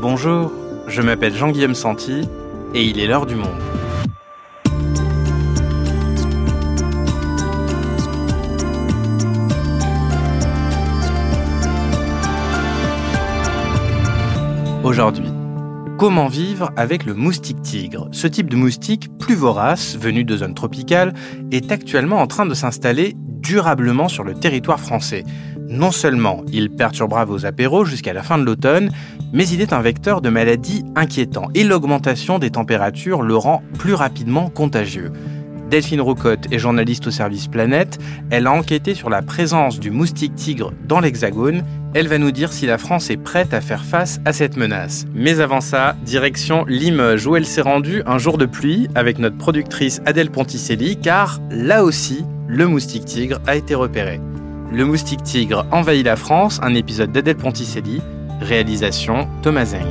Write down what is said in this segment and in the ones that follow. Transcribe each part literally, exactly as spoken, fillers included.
Bonjour, je m'appelle Jean-Guillaume Santi et il est l'heure du monde. Aujourd'hui, comment vivre avec le moustique tigre? Ce type de moustique, plus vorace, venu de zones tropicales, est actuellement en train de s'installer durablement sur le territoire français. Non seulement il perturbera vos apéros jusqu'à la fin de l'automne, mais il est un vecteur de maladies inquiétant et l'augmentation des températures le rend plus rapidement contagieux. Delphine Roucaute est journaliste au service Planète. Elle a enquêté sur la présence du moustique tigre dans l'Hexagone. Elle va nous dire si la France est prête à faire face à cette menace. Mais avant ça, direction Limoges, où elle s'est rendue un jour de pluie avec notre productrice Adèle Ponticelli, car là aussi, le moustique tigre a été repéré. Le moustique tigre envahit la France, un épisode d'Adèle Ponticelli, réalisation Thomas Zeng.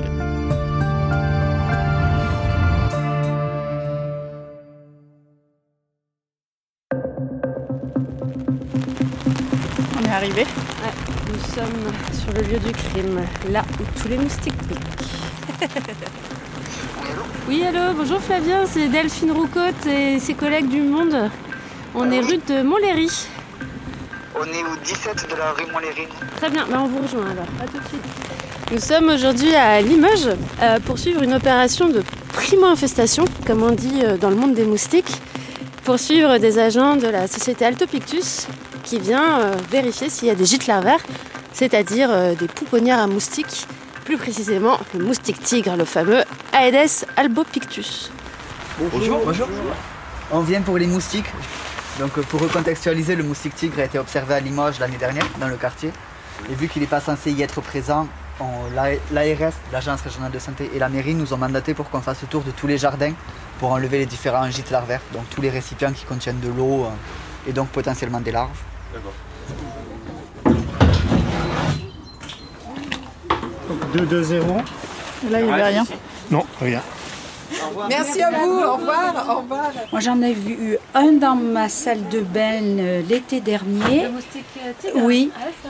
Arrivé. Ouais, nous sommes sur le lieu du crime, là où tous les moustiques piquent. Oui, allô, bonjour Flavien, c'est Delphine Roucaute et ses collègues du Monde. On euh, est oui. Rue de Montlhéry. On est au dix-sept de la rue Montlhéry. Très bien, bah on vous rejoint alors, à tout de suite. Nous sommes aujourd'hui à Limoges euh, pour suivre une opération de primo-infestation, comme on dit euh, dans le monde des moustiques, pour suivre des agents de la société Altopictus, qui vient euh, vérifier s'il y a des gîtes larvaires, c'est-à-dire euh, des pouponnières à moustiques, plus précisément le moustique tigre, le fameux Aedes albopictus. Bonjour, bonjour. On vient pour les moustiques. Donc euh, pour recontextualiser, le moustique tigre a été observé à Limoges l'année dernière, dans le quartier. Et vu qu'il n'est pas censé y être présent, on, l'a, l'A R S, l'Agence régionale de santé et la mairie nous ont mandaté pour qu'on fasse le tour de tous les jardins pour enlever les différents gîtes larvaires, donc tous les récipients qui contiennent de l'eau euh, et donc potentiellement des larves. deux deux zéro. Là, il n'y avait rien. Non, rien. Merci à vous, au revoir, au revoir. Moi, j'en ai vu un dans ma salle de bain l'été dernier. Le moustique tigre? Oui. Ah, ça.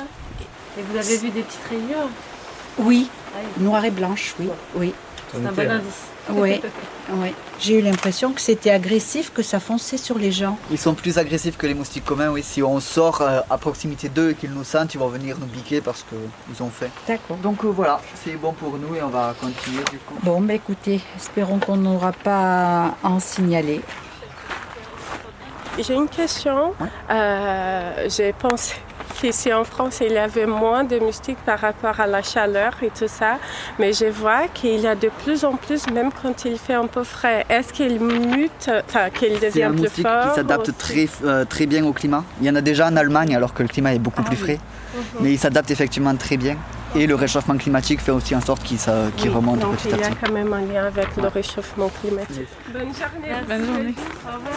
Et vous avez vu des petites rayures? Oui, noires et blanches, oui. oui. C'est un bon indice. Oui, oui. J'ai eu l'impression que c'était agressif, que ça fonçait sur les gens. Ils sont plus agressifs que les moustiques communs, oui. Si on sort à proximité d'eux et qu'ils nous sentent, ils vont venir nous piquer parce qu'ils ont faim. D'accord. Donc euh, voilà, c'est bon pour nous et on va continuer du coup. Bon, bah, écoutez, espérons qu'on n'aura pas à en signaler. J'ai une question. Hein? Euh, j'ai pensé... Ici en France, il y avait moins de moustiques par rapport à la chaleur et tout ça. Mais je vois qu'il y a de plus en plus, même quand il fait un peu frais. Est-ce qu'il mute, enfin qu'il devient plus fort? C'est un moustique qui s'adapte très, euh, très bien au climat. Il y en a déjà en Allemagne, alors que le climat est beaucoup ah, plus oui. frais. Mm-hmm. Mais il s'adapte effectivement très bien. Et le réchauffement climatique fait aussi en sorte qu'il, ça, qu'il oui, remonte petit à petit. Il y a quand même un lien avec le réchauffement climatique. Oui. Bonne journée. Bonne journée. Au revoir.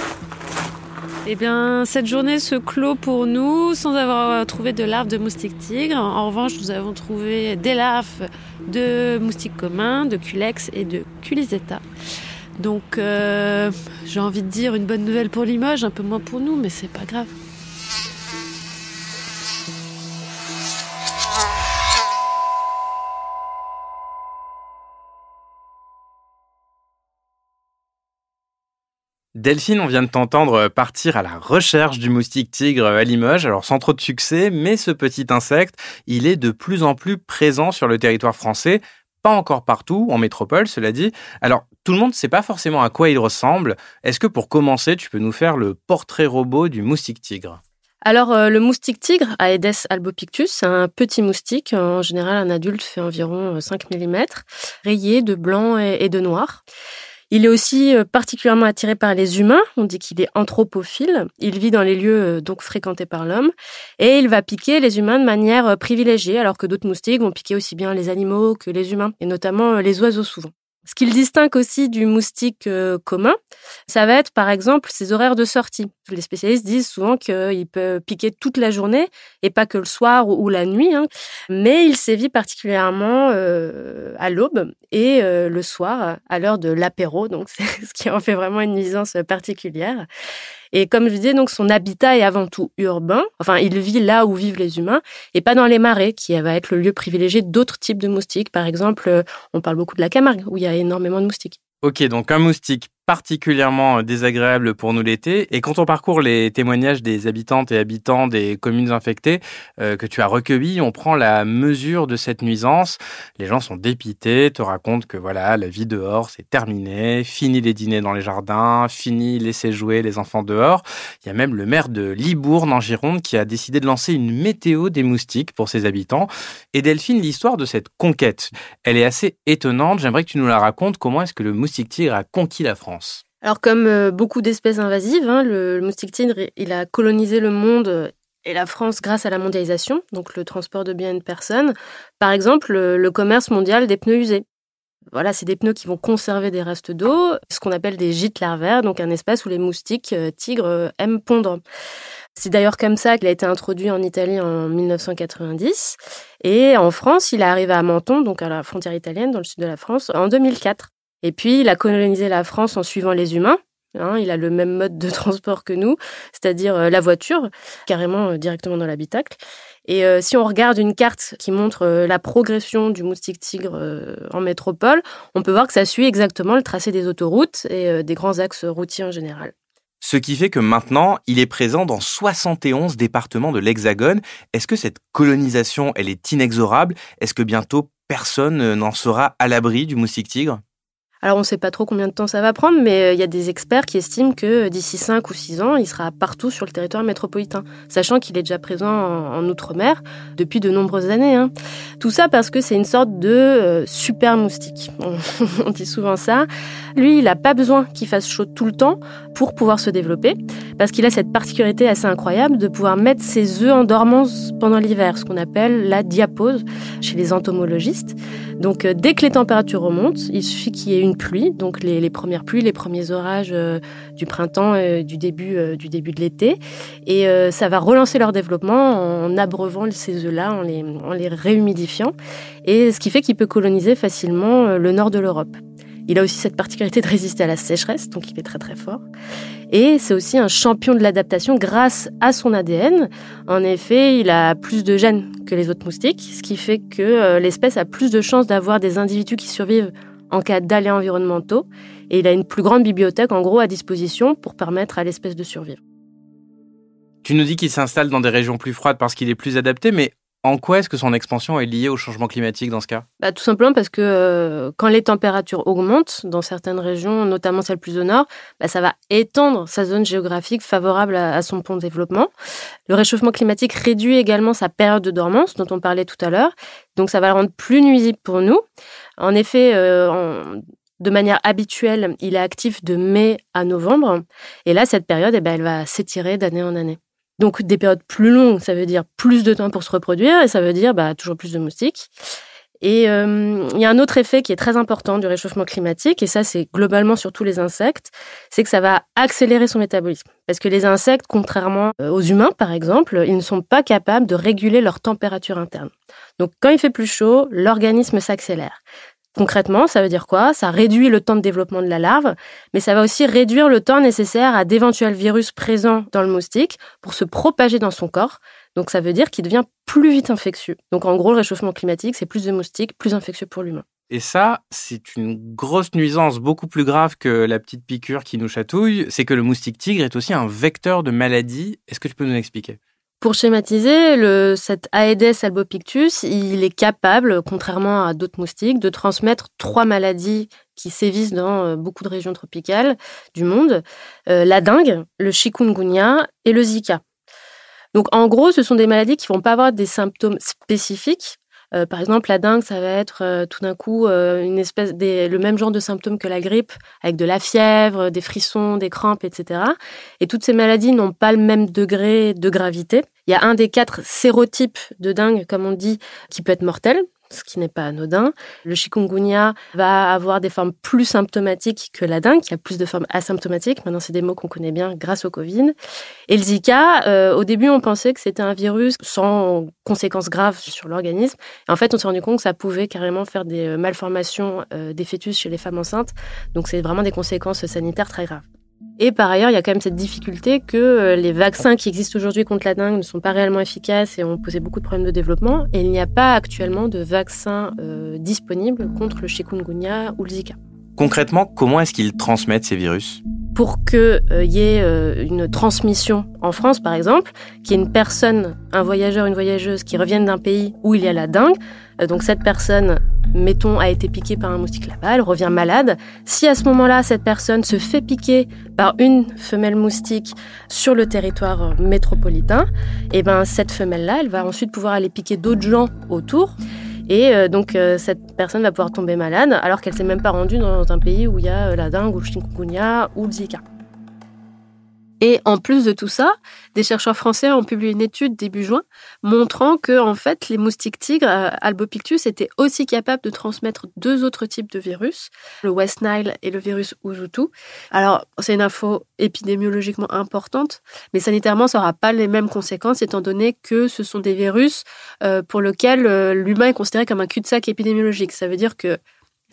Eh bien, cette journée se clôt pour nous sans avoir trouvé de larves de moustiques tigres. En revanche, nous avons trouvé des larves de moustiques communs, de culex et de culiseta. Donc, euh, j'ai envie de dire une bonne nouvelle pour Limoges, un peu moins pour nous, mais c'est pas grave. Delphine, on vient de t'entendre partir à la recherche du moustique tigre à Limoges, alors sans trop de succès, mais ce petit insecte, il est de plus en plus présent sur le territoire français, pas encore partout, en métropole, cela dit. Alors, tout le monde ne sait pas forcément à quoi il ressemble. Est-ce que pour commencer, tu peux nous faire le portrait robot du moustique tigre ? Alors, euh, le moustique tigre, Aedes albopictus, c'est un petit moustique. En général, un adulte fait environ cinq millimètres, rayé de blanc et de noir. Il est aussi particulièrement attiré par les humains, on dit qu'il est anthropophile, il vit dans les lieux donc fréquentés par l'homme et il va piquer les humains de manière privilégiée alors que d'autres moustiques vont piquer aussi bien les animaux que les humains et notamment les oiseaux souvent. Ce qu'il distingue aussi du moustique commun, ça va être par exemple ses horaires de sortie. Les spécialistes disent souvent qu'il peut piquer toute la journée et pas que le soir ou la nuit, hein. Mais il sévit particulièrement euh, à l'aube et euh, le soir à l'heure de l'apéro, donc c'est ce qui en fait vraiment une nuisance particulière. Et comme je disais, donc son habitat est avant tout urbain. Enfin, il vit là où vivent les humains et pas dans les marais, qui va être le lieu privilégié d'autres types de moustiques. Par exemple, on parle beaucoup de la Camargue, où il y a énormément de moustiques. Ok, donc un moustique particulièrement désagréable pour nous l'été. Et quand on parcourt les témoignages des habitantes et habitants des communes infectées euh, que tu as recueillies, on prend la mesure de cette nuisance. Les gens sont dépités, te racontent que voilà, la vie dehors, c'est terminé, fini les dîners dans les jardins, fini laisser jouer les enfants dehors. Il y a même le maire de Libourne, en Gironde, qui a décidé de lancer une météo des moustiques pour ses habitants. Et Delphine, l'histoire de cette conquête, elle est assez étonnante. J'aimerais que tu nous la racontes. Comment est-ce que le moustique-tigre a conquis la France ? Alors, comme beaucoup d'espèces invasives, hein, le, le moustique-tigre, il a colonisé le monde et la France grâce à la mondialisation, donc le transport de biens et de personnes. Par exemple, le, le commerce mondial des pneus usés. Voilà, c'est des pneus qui vont conserver des restes d'eau, ce qu'on appelle des gîtes larvaires, donc un espace où les moustiques tigres aiment pondre. C'est d'ailleurs comme ça qu'il a été introduit en Italie en mille neuf cent quatre-vingt-dix. Et en France, il est arrivé à Menton, donc à la frontière italienne, dans le sud de la France, en deux mille quatre. Et puis, il a colonisé la France en suivant les humains. Hein, il a le même mode de transport que nous, c'est-à-dire la voiture, carrément euh, directement dans l'habitacle. Et euh, si on regarde une carte qui montre euh, la progression du moustique-tigre euh, en métropole, on peut voir que ça suit exactement le tracé des autoroutes et euh, des grands axes routiers en général. Ce qui fait que maintenant, il est présent dans soixante et onze départements de l'Hexagone. Est-ce que cette colonisation, elle est inexorable ? Est-ce que bientôt, personne n'en sera à l'abri du moustique-tigre ? Alors, on ne sait pas trop combien de temps ça va prendre, mais il y a des experts qui estiment que d'ici cinq ou six ans, il sera partout sur le territoire métropolitain, sachant qu'il est déjà présent en, en Outre-mer depuis de nombreuses années. Hein. Tout ça parce que c'est une sorte de euh, super moustique. On, on dit souvent ça. Lui, il n'a pas besoin qu'il fasse chaud tout le temps pour pouvoir se développer, parce qu'il a cette particularité assez incroyable de pouvoir mettre ses œufs en dormance pendant l'hiver, ce qu'on appelle la diapause chez les entomologistes. Donc, euh, dès que les températures remontent, il suffit qu'il y ait une pluie, donc les, les premières pluies, les premiers orages euh, du printemps, euh, du, début, euh, du début de l'été. Et euh, ça va relancer leur développement en abreuvant ces œufs-là, en les, en les réhumidifiant. Et ce qui fait qu'il peut coloniser facilement euh, le nord de l'Europe. Il a aussi cette particularité de résister à la sécheresse, donc il est très très fort. Et c'est aussi un champion de l'adaptation grâce à son A D N. En effet, il a plus de gènes que les autres moustiques, ce qui fait que euh, l'espèce a plus de chances d'avoir des individus qui survivent en cas d'aléas environnementaux, et il a une plus grande bibliothèque, en gros, à disposition pour permettre à l'espèce de survivre. Tu nous dis qu'il s'installe dans des régions plus froides parce qu'il est plus adapté, mais en quoi est-ce que son expansion est liée au changement climatique dans ce cas ? Bah, tout simplement parce que euh, quand les températures augmentent, dans certaines régions, notamment celles plus au nord, bah, ça va étendre sa zone géographique favorable à, à son bon développement. Le réchauffement climatique réduit également sa période de dormance, dont on parlait tout à l'heure, donc ça va le rendre plus nuisible pour nous. En effet, euh, en, de manière habituelle, il est actif de mai à novembre, et là, cette période, eh ben, elle va s'étirer d'année en année. Donc, des périodes plus longues, ça veut dire plus de temps pour se reproduire et ça veut dire bah, toujours plus de moustiques. Et euh, il y a un autre effet qui est très important du réchauffement climatique, et ça, c'est globalement sur tous les insectes, c'est que ça va accélérer son métabolisme. Parce que les insectes, contrairement aux humains, par exemple, ils ne sont pas capables de réguler leur température interne. Donc, quand il fait plus chaud, l'organisme s'accélère. Concrètement, ça veut dire quoi ? Ça réduit le temps de développement de la larve, mais ça va aussi réduire le temps nécessaire à d'éventuels virus présents dans le moustique pour se propager dans son corps. Donc, ça veut dire qu'il devient plus vite infectieux. Donc, en gros, le réchauffement climatique, c'est plus de moustiques, plus infectieux pour l'humain. Et ça, c'est une grosse nuisance, beaucoup plus grave que la petite piqûre qui nous chatouille. C'est que le moustique-tigre est aussi un vecteur de maladie. Est-ce que tu peux nous expliquer ? Pour schématiser, le, cet Aedes albopictus, il est capable, contrairement à d'autres moustiques, de transmettre trois maladies qui sévissent dans beaucoup de régions tropicales du monde. Euh, la dengue, le chikungunya et le zika. Donc en gros, ce sont des maladies qui ne vont pas avoir des symptômes spécifiques. Euh, par exemple, la dengue, ça va être euh, tout d'un coup euh, une espèce des, le même genre de symptômes que la grippe, avec de la fièvre, des frissons, des crampes, et cetera. Et toutes ces maladies n'ont pas le même degré de gravité. Il y a un des quatre sérotypes de dengue, comme on dit, qui peut être mortel, ce qui n'est pas anodin. Le chikungunya va avoir des formes plus symptomatiques que la dengue, qui a plus de formes asymptomatiques. Maintenant, c'est des mots qu'on connaît bien grâce au Covid. Et le Zika, euh, au début, on pensait que c'était un virus sans conséquences graves sur l'organisme. Et en fait, on s'est rendu compte que ça pouvait carrément faire des malformations euh, des fœtus chez les femmes enceintes. Donc, c'est vraiment des conséquences sanitaires très graves. Et par ailleurs, il y a quand même cette difficulté que les vaccins qui existent aujourd'hui contre la dengue ne sont pas réellement efficaces et ont posé beaucoup de problèmes de développement. Et il n'y a pas actuellement de vaccin euh, disponible contre le chikungunya ou le Zika. Concrètement, comment est-ce qu'ils transmettent ces virus ? Pour qu'il euh, y ait euh, une transmission en France, par exemple, qu'il y ait une personne, un voyageur, une voyageuse qui revienne d'un pays où il y a la dengue, euh, donc cette personne, mettons, a été piquée par un moustique là-bas, elle revient malade. Si à ce moment-là, cette personne se fait piquer par une femelle moustique sur le territoire métropolitain, eh ben, cette femelle-là, elle va ensuite pouvoir aller piquer d'autres gens autour. Et euh, donc, euh, cette personne va pouvoir tomber malade, alors qu'elle ne s'est même pas rendue dans un pays où il y a euh, la dengue, ou le chikungunya, ou le Zika. Et en plus de tout ça, des chercheurs français ont publié une étude début juin montrant que, en fait, les moustiques tigres, euh, Albopictus, étaient aussi capables de transmettre deux autres types de virus, le West Nile et le virus Usutu. Alors, c'est une info épidémiologiquement importante, mais sanitairement, ça n'aura pas les mêmes conséquences, étant donné que ce sont des virus euh, pour lesquels euh, l'humain est considéré comme un cul-de-sac épidémiologique. Ça veut dire que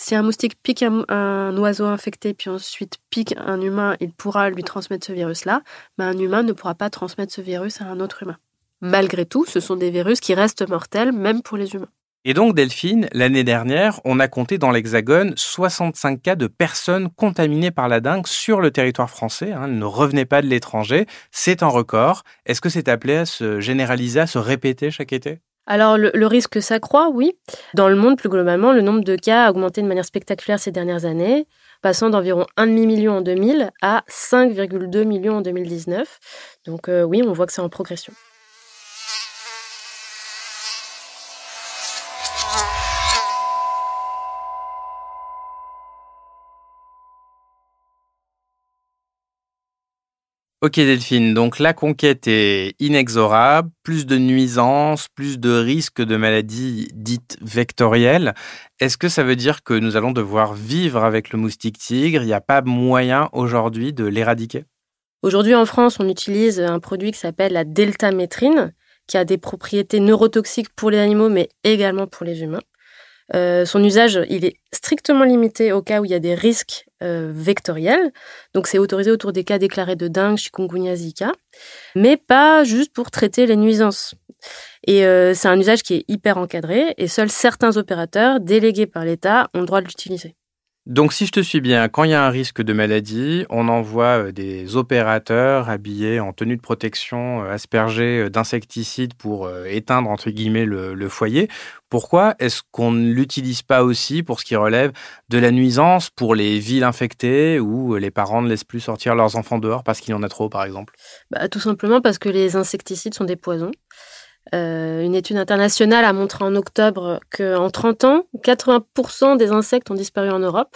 si un moustique pique un, un oiseau infecté, puis ensuite pique un humain, il pourra lui transmettre ce virus-là, mais un humain ne pourra pas transmettre ce virus à un autre humain. Malgré tout, ce sont des virus qui restent mortels, même pour les humains. Et donc, Delphine, l'année dernière, on a compté dans l'Hexagone soixante-cinq cas de personnes contaminées par la dengue sur le territoire français. Hein, ne revenaient pas de l'étranger. C'est un record. Est-ce que c'est appelé à se généraliser, à se répéter chaque été ? Alors, le, le risque s'accroît, oui. Dans le monde, plus globalement, le nombre de cas a augmenté de manière spectaculaire ces dernières années, passant d'environ un virgule cinq million en deux mille à cinq virgule deux millions en deux mille dix-neuf. Donc euh, oui, on voit que c'est en progression. Ok Delphine, donc la conquête est inexorable, plus de nuisances, plus de risques de maladies dites vectorielles. Est-ce que ça veut dire que nous allons devoir vivre avec le moustique tigre ? Il n'y a pas moyen aujourd'hui de l'éradiquer ? Aujourd'hui en France, on utilise un produit qui s'appelle la deltaméthrine, qui a des propriétés neurotoxiques pour les animaux, mais également pour les humains. Euh, son usage, il est strictement limité au cas où il y a des risques euh, vectoriels. Donc, c'est autorisé autour des cas déclarés de dengue, chikungunya, Zika, mais pas juste pour traiter les nuisances. Et euh, c'est un usage qui est hyper encadré et seuls certains opérateurs délégués par l'État ont le droit de l'utiliser. Donc, si je te suis bien, quand il y a un risque de maladie, on envoie des opérateurs habillés en tenue de protection, aspergés d'insecticides pour éteindre, entre guillemets, le, le foyer. Pourquoi est-ce qu'on ne l'utilise pas aussi pour ce qui relève de la nuisance, pour les villes infectées où les parents ne laissent plus sortir leurs enfants dehors parce qu'il y en a trop, par exemple ? Bah, tout simplement parce que les insecticides sont des poisons. Euh, une étude internationale a montré en octobre qu'en trente ans, quatre-vingts pour cent des insectes ont disparu en Europe.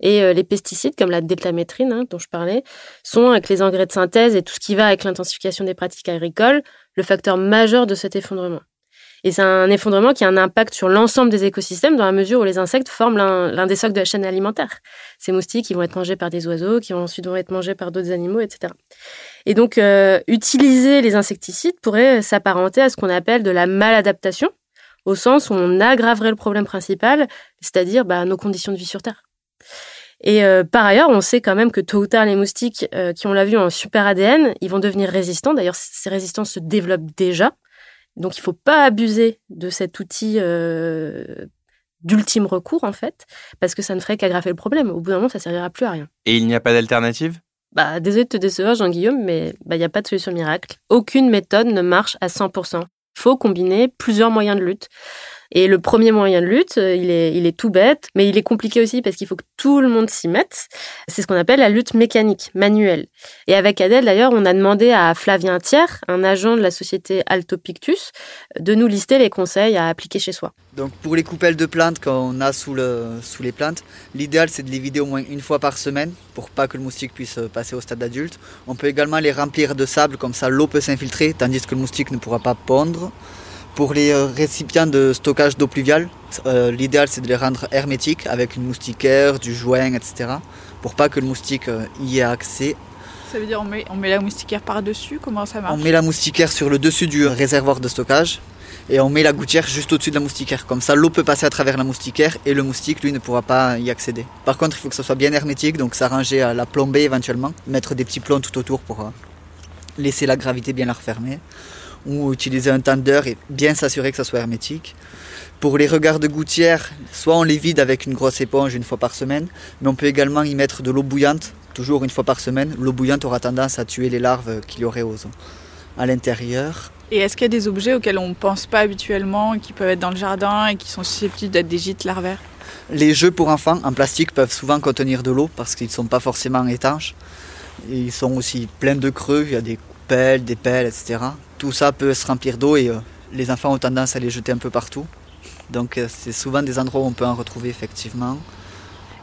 Et euh, les pesticides, comme la deltaméthrine hein, dont je parlais, sont, avec les engrais de synthèse et tout ce qui va avec l'intensification des pratiques agricoles, le facteur majeur de cet effondrement. Et c'est un effondrement qui a un impact sur l'ensemble des écosystèmes dans la mesure où les insectes forment l'un, l'un des socles de la chaîne alimentaire. Ces moustiques qui vont être mangés par des oiseaux, qui vont ensuite être mangés par d'autres animaux, et cetera. Et donc, euh, utiliser les insecticides pourrait s'apparenter à ce qu'on appelle de la maladaptation, au sens où on aggraverait le problème principal, c'est-à-dire bah, nos conditions de vie sur Terre. Et euh, par ailleurs, on sait quand même que tôt ou tard, les moustiques euh, qui, on l'a vu, ont un super A D N, ils vont devenir résistants. D'ailleurs, ces résistances se développent déjà. Donc, il ne faut pas abuser de cet outil euh, d'ultime recours, en fait, parce que ça ne ferait qu'aggraver le problème. Au bout d'un moment, ça ne servira plus à rien. Et il n'y a pas d'alternative ? Bah, désolé de te décevoir, Jean-Guillaume, mais bah, il n'y a pas de solution miracle. Aucune méthode ne marche à cent pour cent. Il faut combiner plusieurs moyens de lutte. Et le premier moyen de lutte, il est, il est tout bête, mais il est compliqué aussi parce qu'il faut que tout le monde s'y mette. C'est ce qu'on appelle la lutte mécanique, manuelle. Et avec Adèle, d'ailleurs, on a demandé à Flavien Thiers, un agent de la société Altopictus, de nous lister les conseils à appliquer chez soi. Donc, pour les coupelles de plantes qu'on a sous, le, sous les plantes, l'idéal, c'est de les vider au moins une fois par semaine pour pas que le moustique puisse passer au stade adulte. On peut également les remplir de sable, comme ça l'eau peut s'infiltrer, tandis que le moustique ne pourra pas pondre. Pour les récipients de stockage d'eau pluviale, euh, l'idéal c'est de les rendre hermétiques avec une moustiquaire, du joint, et cetera pour pas que le moustique euh, y ait accès. Ça veut dire on met, on met la moustiquaire par-dessus, comment ça marche ? On met la moustiquaire sur le dessus du réservoir de stockage et on met la gouttière juste au-dessus de la moustiquaire. Comme ça, l'eau peut passer à travers la moustiquaire et le moustique, lui, ne pourra pas y accéder. Par contre, il faut que ça soit bien hermétique, donc s'arranger à la plomber éventuellement, mettre des petits plombs tout autour pour laisser la gravité bien la refermer, ou utiliser un tendeur et bien s'assurer que ça soit hermétique. Pour les regards de gouttière, soit on les vide avec une grosse éponge une fois par semaine, mais on peut également y mettre de l'eau bouillante, toujours une fois par semaine. L'eau bouillante aura tendance à tuer les larves qu'il y aurait aux... à l'intérieur. Et est-ce qu'il y a des objets auxquels on ne pense pas habituellement, qui peuvent être dans le jardin et qui sont susceptibles d'être des gîtes larvaires ? Les jeux pour enfants en plastique peuvent souvent contenir de l'eau parce qu'ils ne sont pas forcément étanches. Ils sont aussi pleins de creux, il y a des pelles, des pelles, et cetera. Tout ça peut se remplir d'eau et euh, les enfants ont tendance à les jeter un peu partout. Donc euh, c'est souvent des endroits où on peut en retrouver effectivement.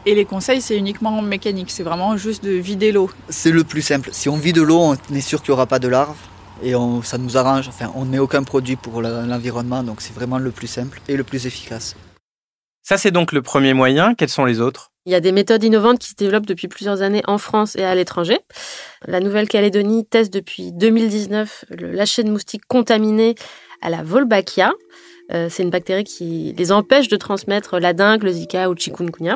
Et les conseils, c'est uniquement mécanique, c'est vraiment juste de vider l'eau. C'est le plus simple. Si on vide l'eau, on est sûr qu'il n'y aura pas de larves. Et on, ça nous arrange, enfin, on n'est aucun produit pour l'environnement, donc c'est vraiment le plus simple et le plus efficace. Ça, c'est donc le premier moyen. Quels sont les autres ? Il y a des méthodes innovantes qui se développent depuis plusieurs années en France et à l'étranger. La Nouvelle-Calédonie teste depuis deux mille dix-neuf le lâcher de moustiques contaminés à la Volbachia. Euh, c'est une bactérie qui les empêche de transmettre la dengue, le Zika ou le chikungunya.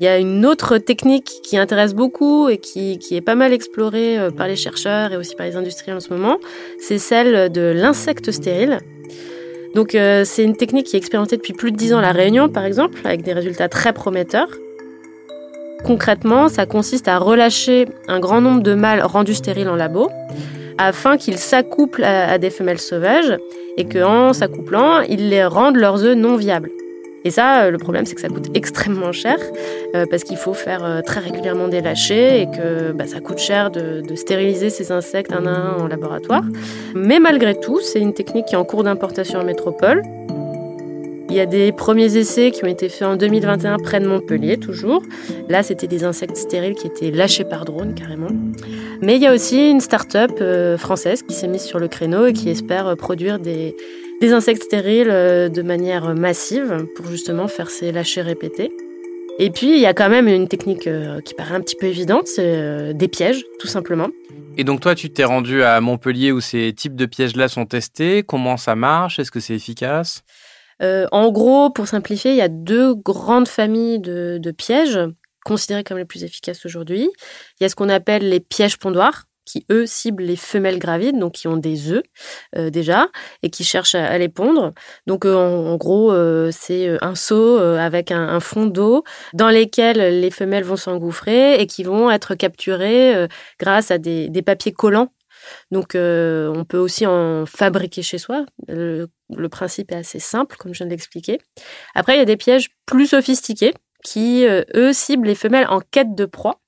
Il y a une autre technique qui intéresse beaucoup et qui, qui est pas mal explorée par les chercheurs et aussi par les industriels en ce moment, c'est celle de l'insecte stérile. Donc euh, c'est une technique qui est expérimentée depuis plus de dix ans à La Réunion, par exemple, avec des résultats très prometteurs. Concrètement, ça consiste à relâcher un grand nombre de mâles rendus stériles en labo afin qu'ils s'accouplent à, à des femelles sauvages et qu'en s'accouplant, ils les rendent leurs œufs non viables. Et ça, le problème, c'est que ça coûte extrêmement cher euh, parce qu'il faut faire euh, très régulièrement des lâchers et que bah, ça coûte cher de, de stériliser ces insectes un à un en laboratoire. Mais malgré tout, c'est une technique qui est en cours d'importation en métropole. Il y a des premiers essais qui ont été faits en deux mille vingt et un près de Montpellier, toujours. Là, c'était des insectes stériles qui étaient lâchés par drone, carrément. Mais il y a aussi une start-up euh, française qui s'est mise sur le créneau et qui espère produire des... des insectes stériles de manière massive pour justement faire ces lâchers répétés. Et puis, il y a quand même une technique qui paraît un petit peu évidente, c'est des pièges, tout simplement. Et donc toi, tu t'es rendu à Montpellier où ces types de pièges-là sont testés. Comment ça marche ? Est-ce que c'est efficace ? euh, En gros, pour simplifier, il y a deux grandes familles de, de pièges considérés comme les plus efficaces aujourd'hui. Il y a ce qu'on appelle les pièges pondoirs, qui, eux, ciblent les femelles gravides, donc qui ont des œufs euh, déjà, et qui cherchent à, à les pondre. Donc, euh, en, en gros, euh, c'est un seau euh, avec un, un fond d'eau dans lesquels les femelles vont s'engouffrer et qui vont être capturées euh, grâce à des, des papiers collants. Donc, euh, on peut aussi en fabriquer chez soi. Le, le principe est assez simple, comme je viens de l'expliquer. Après, il y a des pièges plus sophistiqués qui, euh, eux, ciblent les femelles en quête de proie.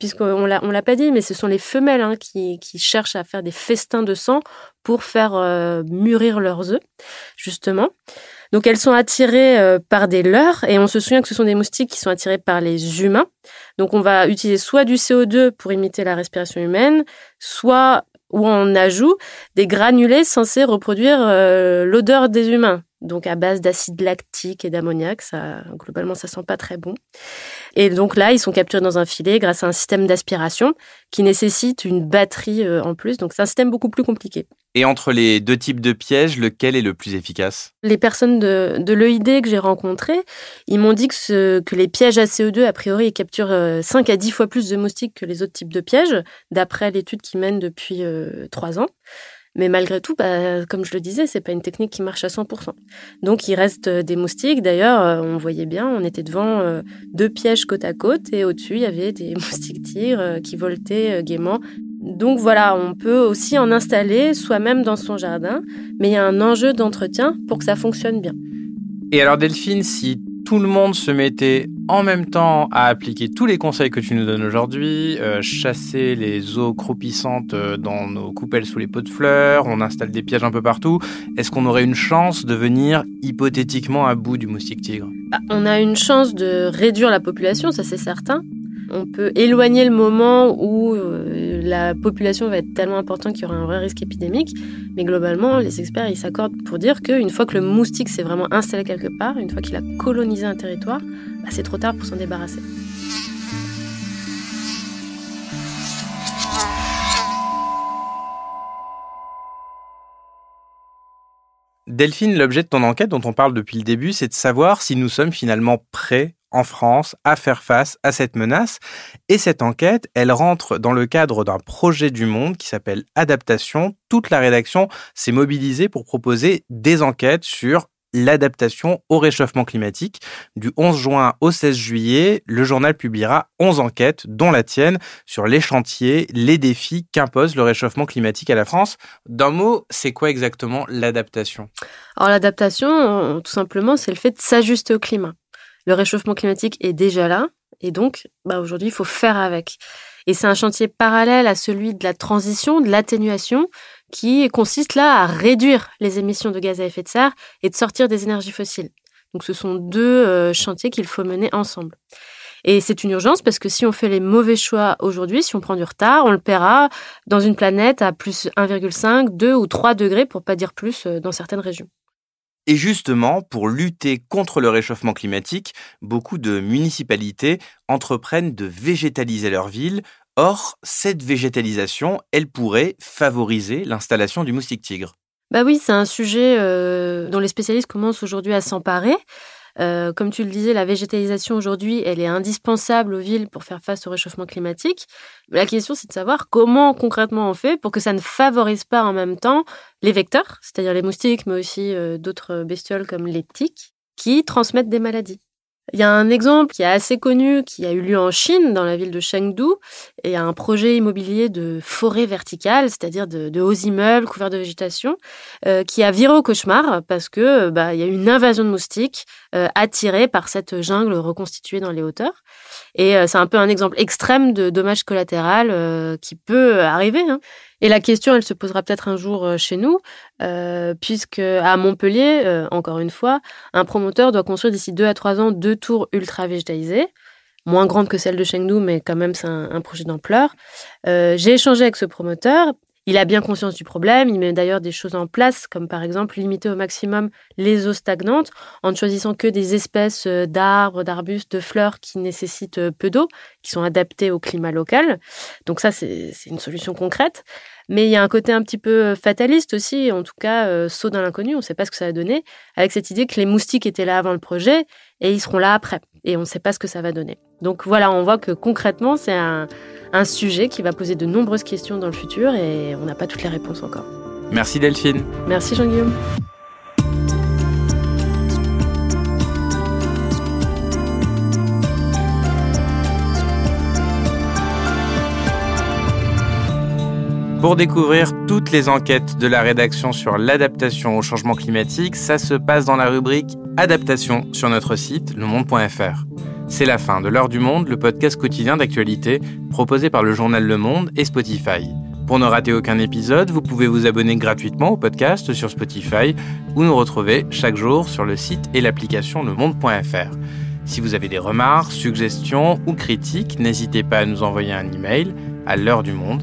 Puisqu'on l'a, on l'a pas dit, mais ce sont les femelles hein, qui, qui cherchent à faire des festins de sang pour faire euh, mûrir leurs œufs, justement. Donc, elles sont attirées euh, par des leurres, et on se souvient que ce sont des moustiques qui sont attirés par les humains. Donc, on va utiliser soit du C O deux pour imiter la respiration humaine, soit, ou en ajout, des granulés censés reproduire euh, l'odeur des humains. Donc, à base d'acide lactique et d'ammoniac, ça, globalement, ça sent pas très bon. Et donc là, ils sont capturés dans un filet grâce à un système d'aspiration qui nécessite une batterie en plus. Donc, c'est un système beaucoup plus compliqué. Et entre les deux types de pièges, lequel est le plus efficace ? Les personnes de, de l'E I D que j'ai rencontrées, ils m'ont dit que, ce, que les pièges à C O deux, a priori, ils capturent cinq à dix fois plus de moustiques que les autres types de pièges, d'après l'étude qu'ils mènent depuis euh, trois ans. Mais malgré tout, bah, comme je le disais, c'est pas une technique qui marche à cent pour cent. Donc, il reste des moustiques. D'ailleurs, on voyait bien, on était devant euh, deux pièges côte à côte et au-dessus, il y avait des moustiques-tigres euh, qui voletaient euh, gaiement. Donc voilà, on peut aussi en installer soi-même dans son jardin, mais il y a un enjeu d'entretien pour que ça fonctionne bien. Et alors Delphine, si tout le monde se mettait en même temps à appliquer tous les conseils que tu nous donnes aujourd'hui, euh, chasser les eaux croupissantes dans nos coupelles sous les pots de fleurs, on installe des pièges un peu partout, est-ce qu'on aurait une chance de venir hypothétiquement à bout du moustique-tigre ? Bah, on a une chance de réduire la population, ça c'est certain. On peut éloigner le moment où la population va être tellement importante qu'il y aura un vrai risque épidémique. Mais globalement, les experts ils s'accordent pour dire qu'une fois que le moustique s'est vraiment installé quelque part, une fois qu'il a colonisé un territoire, bah c'est trop tard pour s'en débarrasser. Delphine, l'objet de ton enquête dont on parle depuis le début, c'est de savoir si nous sommes finalement prêts en France à faire face à cette menace. Et cette enquête, elle rentre dans le cadre d'un projet du Monde qui s'appelle Adaptation. Toute la rédaction s'est mobilisée pour proposer des enquêtes sur l'adaptation au réchauffement climatique. Du onze juin au seize juillet, le journal publiera onze enquêtes, dont la tienne, sur les chantiers, les défis qu'impose le réchauffement climatique à la France. D'un mot, c'est quoi exactement l'adaptation ? Alors l'adaptation, tout simplement, c'est le fait de s'ajuster au climat. Le réchauffement climatique est déjà là, et donc bah, aujourd'hui, il faut faire avec. Et c'est un chantier parallèle à celui de la transition, de l'atténuation, qui consiste là à réduire les émissions de gaz à effet de serre et de sortir des énergies fossiles. Donc ce sont deux euh, chantiers qu'il faut mener ensemble. Et c'est une urgence parce que si on fait les mauvais choix aujourd'hui, si on prend du retard, on le paiera dans une planète à plus un virgule cinq, deux ou trois degrés, pour pas dire plus, euh, dans certaines régions. Et justement, pour lutter contre le réchauffement climatique, beaucoup de municipalités entreprennent de végétaliser leur ville. Or, cette végétalisation, elle pourrait favoriser l'installation du moustique-tigre. Bah oui, c'est un sujet euh, dont les spécialistes commencent aujourd'hui à s'emparer. Euh, comme tu le disais, la végétalisation aujourd'hui, elle est indispensable aux villes pour faire face au réchauffement climatique. La question, c'est de savoir comment concrètement on fait pour que ça ne favorise pas en même temps les vecteurs, c'est-à-dire les moustiques, mais aussi euh, d'autres bestioles comme les tiques, qui transmettent des maladies. Il y a un exemple qui est assez connu, qui a eu lieu en Chine, dans la ville de Chengdu, et il y a un projet immobilier de forêt verticale, c'est-à-dire de, de hauts immeubles couverts de végétation, euh, qui a viré au cauchemar parce que bah, il y a eu une invasion de moustiques euh, attirée par cette jungle reconstituée dans les hauteurs. Et euh, c'est un peu un exemple extrême de dommage collatéral euh, qui peut arriver, hein. Et la question, elle se posera peut-être un jour chez nous, euh, puisque à Montpellier, euh, encore une fois, un promoteur doit construire d'ici deux à trois ans deux tours ultra végétalisées, moins grandes que celles de Chengdu, mais quand même c'est un, un projet d'ampleur. Euh, j'ai échangé avec ce promoteur. Il a bien conscience du problème, il met d'ailleurs des choses en place, comme par exemple limiter au maximum les eaux stagnantes, en ne choisissant que des espèces d'arbres, d'arbustes, de fleurs qui nécessitent peu d'eau, qui sont adaptées au climat local. Donc ça, c'est, c'est une solution concrète. Mais il y a un côté un petit peu fataliste aussi, en tout cas, euh, saut dans l'inconnu, on ne sait pas ce que ça va donner, avec cette idée que les moustiques étaient là avant le projet et ils seront là après, et on ne sait pas ce que ça va donner. Donc voilà, on voit que concrètement, c'est un, un sujet qui va poser de nombreuses questions dans le futur et on n'a pas toutes les réponses encore. Merci Delphine. Merci Jean-Guillaume. Pour découvrir toutes les enquêtes de la rédaction sur l'adaptation au changement climatique, ça se passe dans la rubrique « Adaptation » sur notre site le monde point f r. C'est la fin de l'Heure du Monde, le podcast quotidien d'actualité proposé par le journal Le Monde et Spotify. Pour ne rater aucun épisode, vous pouvez vous abonner gratuitement au podcast sur Spotify ou nous retrouver chaque jour sur le site et l'application le monde point f r. Si vous avez des remarques, suggestions ou critiques, n'hésitez pas à nous envoyer un email à l'heure du monde.